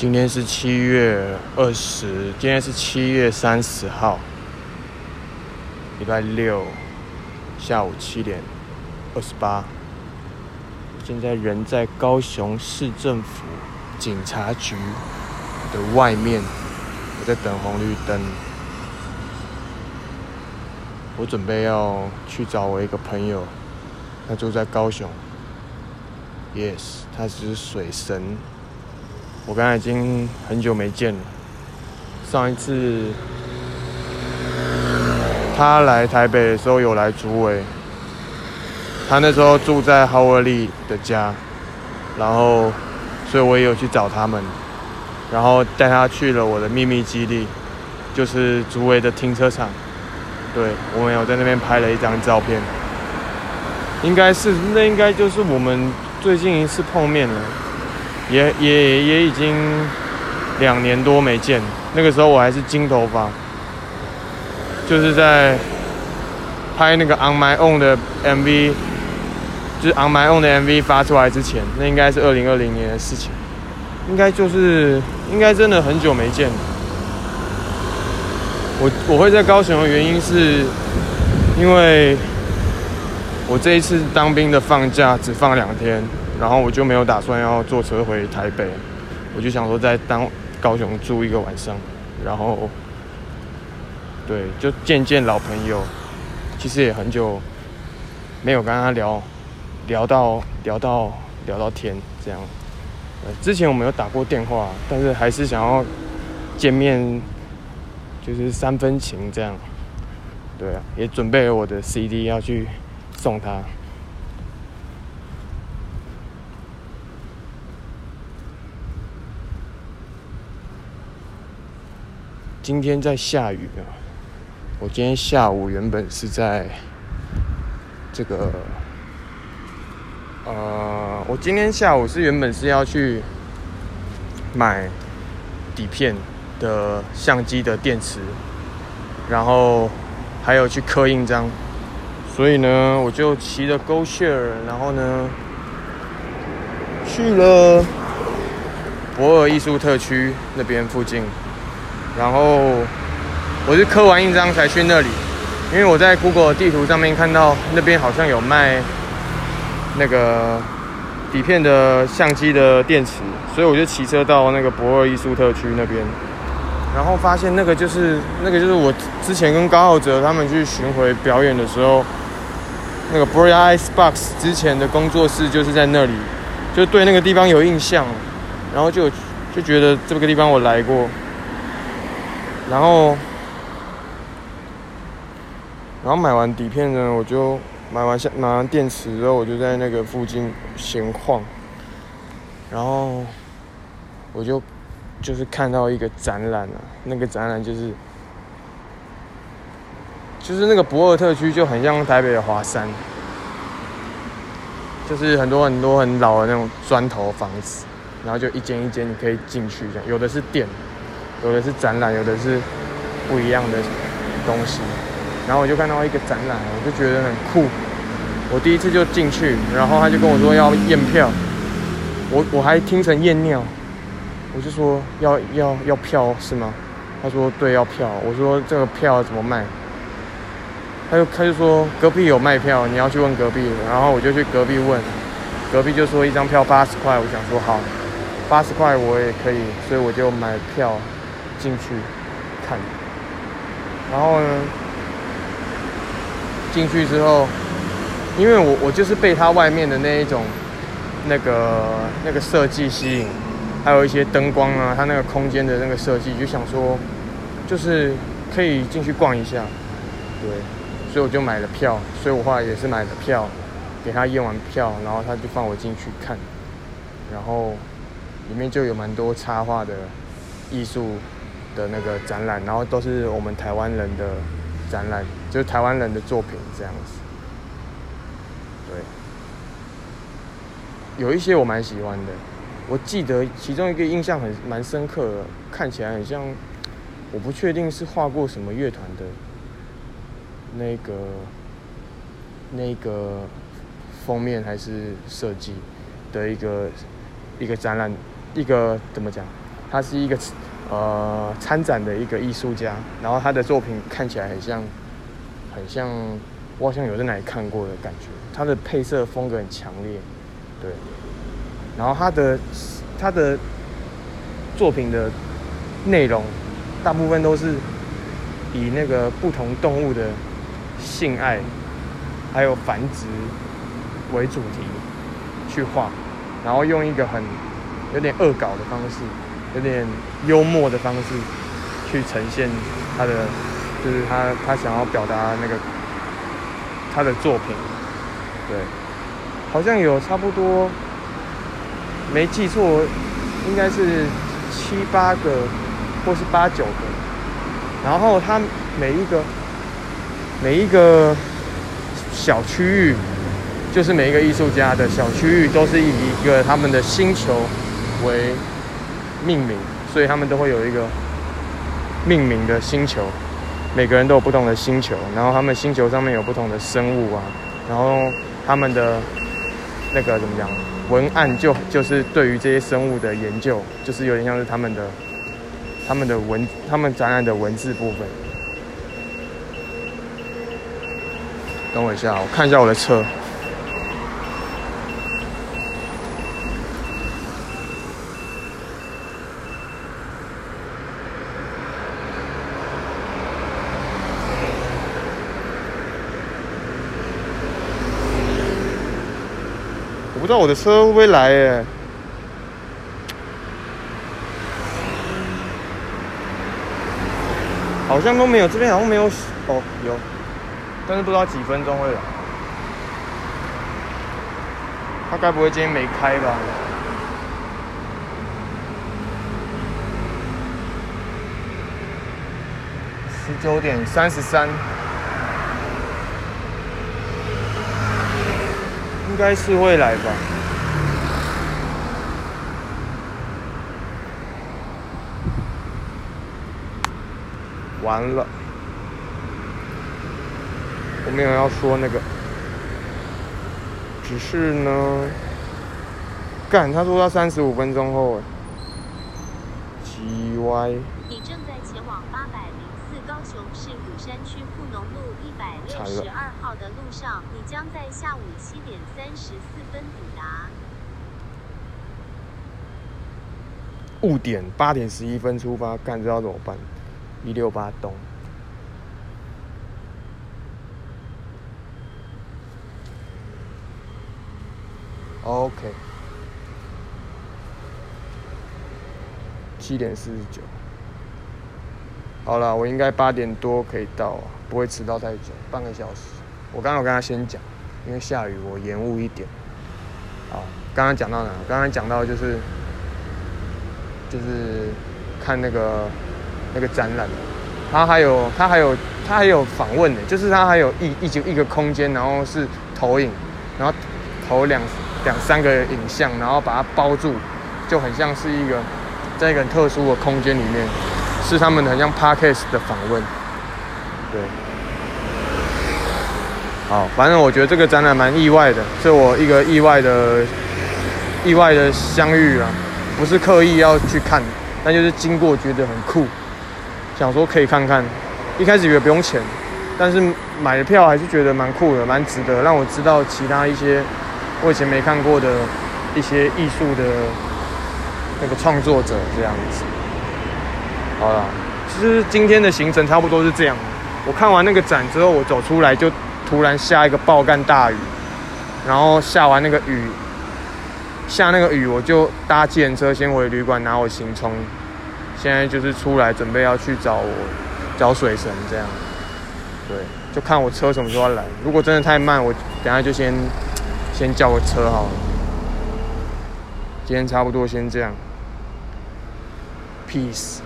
今天是7月30号，礼拜六下午7:28。现在人在高雄市政府警察局的外面，我在等红绿灯。我准备要去找我一个朋友，他住在高雄。Yes， 他是水神。我刚才已经很久没见了，上一次他来台北的时候有来竹围，他那时候住在Howard Lee的家，然后所以我也有去找他们，然后带他去了我的秘密基地，就是竹围的停车场。对，我们有在那边拍了一张照片，应该就是我们最近一次碰面了。也已经2年多没见，那个时候我还是金头发，就是在拍那个 On My Own 的 MV， 就是 On My Own 的 MV 发出来之前，那应该是2020年的事情，应该真的很久没见了。我会在高雄的原因是，因为我这一次当兵的放假只放2天。然后我就没有打算要坐车回台北，我就想说在高雄住一个晚上，然后对，就见见老朋友。其实也很久没有跟他聊到天这样。之前我们有打过电话，但是还是想要见面，就是3分情这样。对啊，也准备了我的 CD 要去送他。今天在下雨啊！我今天下午原本是在这个我今天下午是原本是要去买底片的相机的电池，然后还有去刻印章，所以呢，我就骑着 GoShare， 然后呢去了博尔艺术特区那边附近。然后我是刻完印章才去那里，因为我在 Google 地图上面看到那边好像有卖那个底片的相机的电池，所以我就骑车到那个博尔艺术特区那边，然后发现那个就是我之前跟高浩哲他们去巡回表演的时候，那个 Bria Xbox 之前的工作室就是在那里，就对那个地方有印象，然后就觉得这个地方我来过。然后买完底片呢，我就买完电池之后，我就在那个附近闲晃，然后我就是看到一个展览啊，那个展览就是那个博尔特区就很像台北的华山，就是很多很多很老的那种砖头房子，然后就一间一间你可以进去这样，有的是店。有的是展览，有的是不一样的东西。然后我就看到一个展览，我就觉得很酷。我第一次就进去，然后他就跟我说要验票，我还听成验尿，我就说要票是吗？他说对，要票。我说这个票怎么卖？他就说隔壁有卖票，你要去问隔壁。然后我就去隔壁问，隔壁就说一张票80块。我想说好，80块我也可以，所以我就买票。进去看，然后呢，进去之后，因为我就是被它外面的那一种那个设计吸引，还有一些灯光啊，它那个空间的那个设计，就想说就是可以进去逛一下，对，所以我就买了票，所以我后来也是买了票，给他验完票，然后他就放我进去看，然后里面就有蛮多插画的艺术的那个展览，然后都是我们台湾人的展览，就是台湾人的作品这样子。对，有一些我蛮喜欢的，我记得其中一个印象蛮深刻的，看起来很像，我不确定是画过什么乐团的那个封面还是设计的一个展览，一个怎么讲？他是一个参展的一个艺术家，然后他的作品看起来很像我好像有在哪里看过的感觉，他的配色风格很强烈，对，然后他的作品的内容大部分都是以那个不同动物的性爱还有繁殖为主题去画，然后用一个很有点恶搞的方式，有点幽默的方式去呈现他的，就是他想要表达那个他的作品。对，好像有差不多没记错应该是7-8个或是8-9个，然后他每一个小区域，就是每一个艺术家的小区域都是以一个他们的星球为命名，所以他们都会有一个命名的星球，每个人都有不同的星球，然后他们星球上面有不同的生物啊，然后他们的那个怎么讲，文案就是对于这些生物的研究，就是有点像是他们展览的文字部分。等我一下，我看一下我的册。我不知道我的车会不会来耶。好像都没有，这边好像没有哦，有，但是不知道几分钟会来。他该不会今天没开吧？19:33，应该是会来吧。完了，我没有要说那个，只是呢，他说他35分钟后，叽歪。你正在前往804高雄市鼓山区富农路162号的路上，你将在下午7:34抵达。误点，8:11出发，干，这要怎么办？168东。OK， 7:49。好啦，我应该8点多可以到啊，不会迟到太久，半个小时。我刚刚有跟他先讲，因为下雨我延误一点。好，刚刚讲到哪？刚刚讲到就是看那个展览，他还有访问的，就是他还有一个空间，然后是投影，然后投2-3个影像，然后把它包住，就很像是一个在一个很特殊的空间里面，是他们很像 Parkes 的访问。对，好，反正我觉得这个展览蛮意外的，是我一个意外的相遇啊，不是刻意要去看，但就是经过觉得很酷。想说可以看看，一开始以为不用钱，但是买的票还是觉得蛮酷的，蛮值得，让我知道其他一些我以前没看过的一些艺术的那个创作者这样子。好啦，其实今天的行程差不多是这样。我看完那个展之后，我走出来就突然下一个爆干大雨，然后下那个雨我就搭计程车先回旅馆拿我行充。现在就是出来准备要去找水神这样，对，就看我车什么时候要来。如果真的太慢，我等一下就先叫个车好了。今天差不多先这样 ，peace。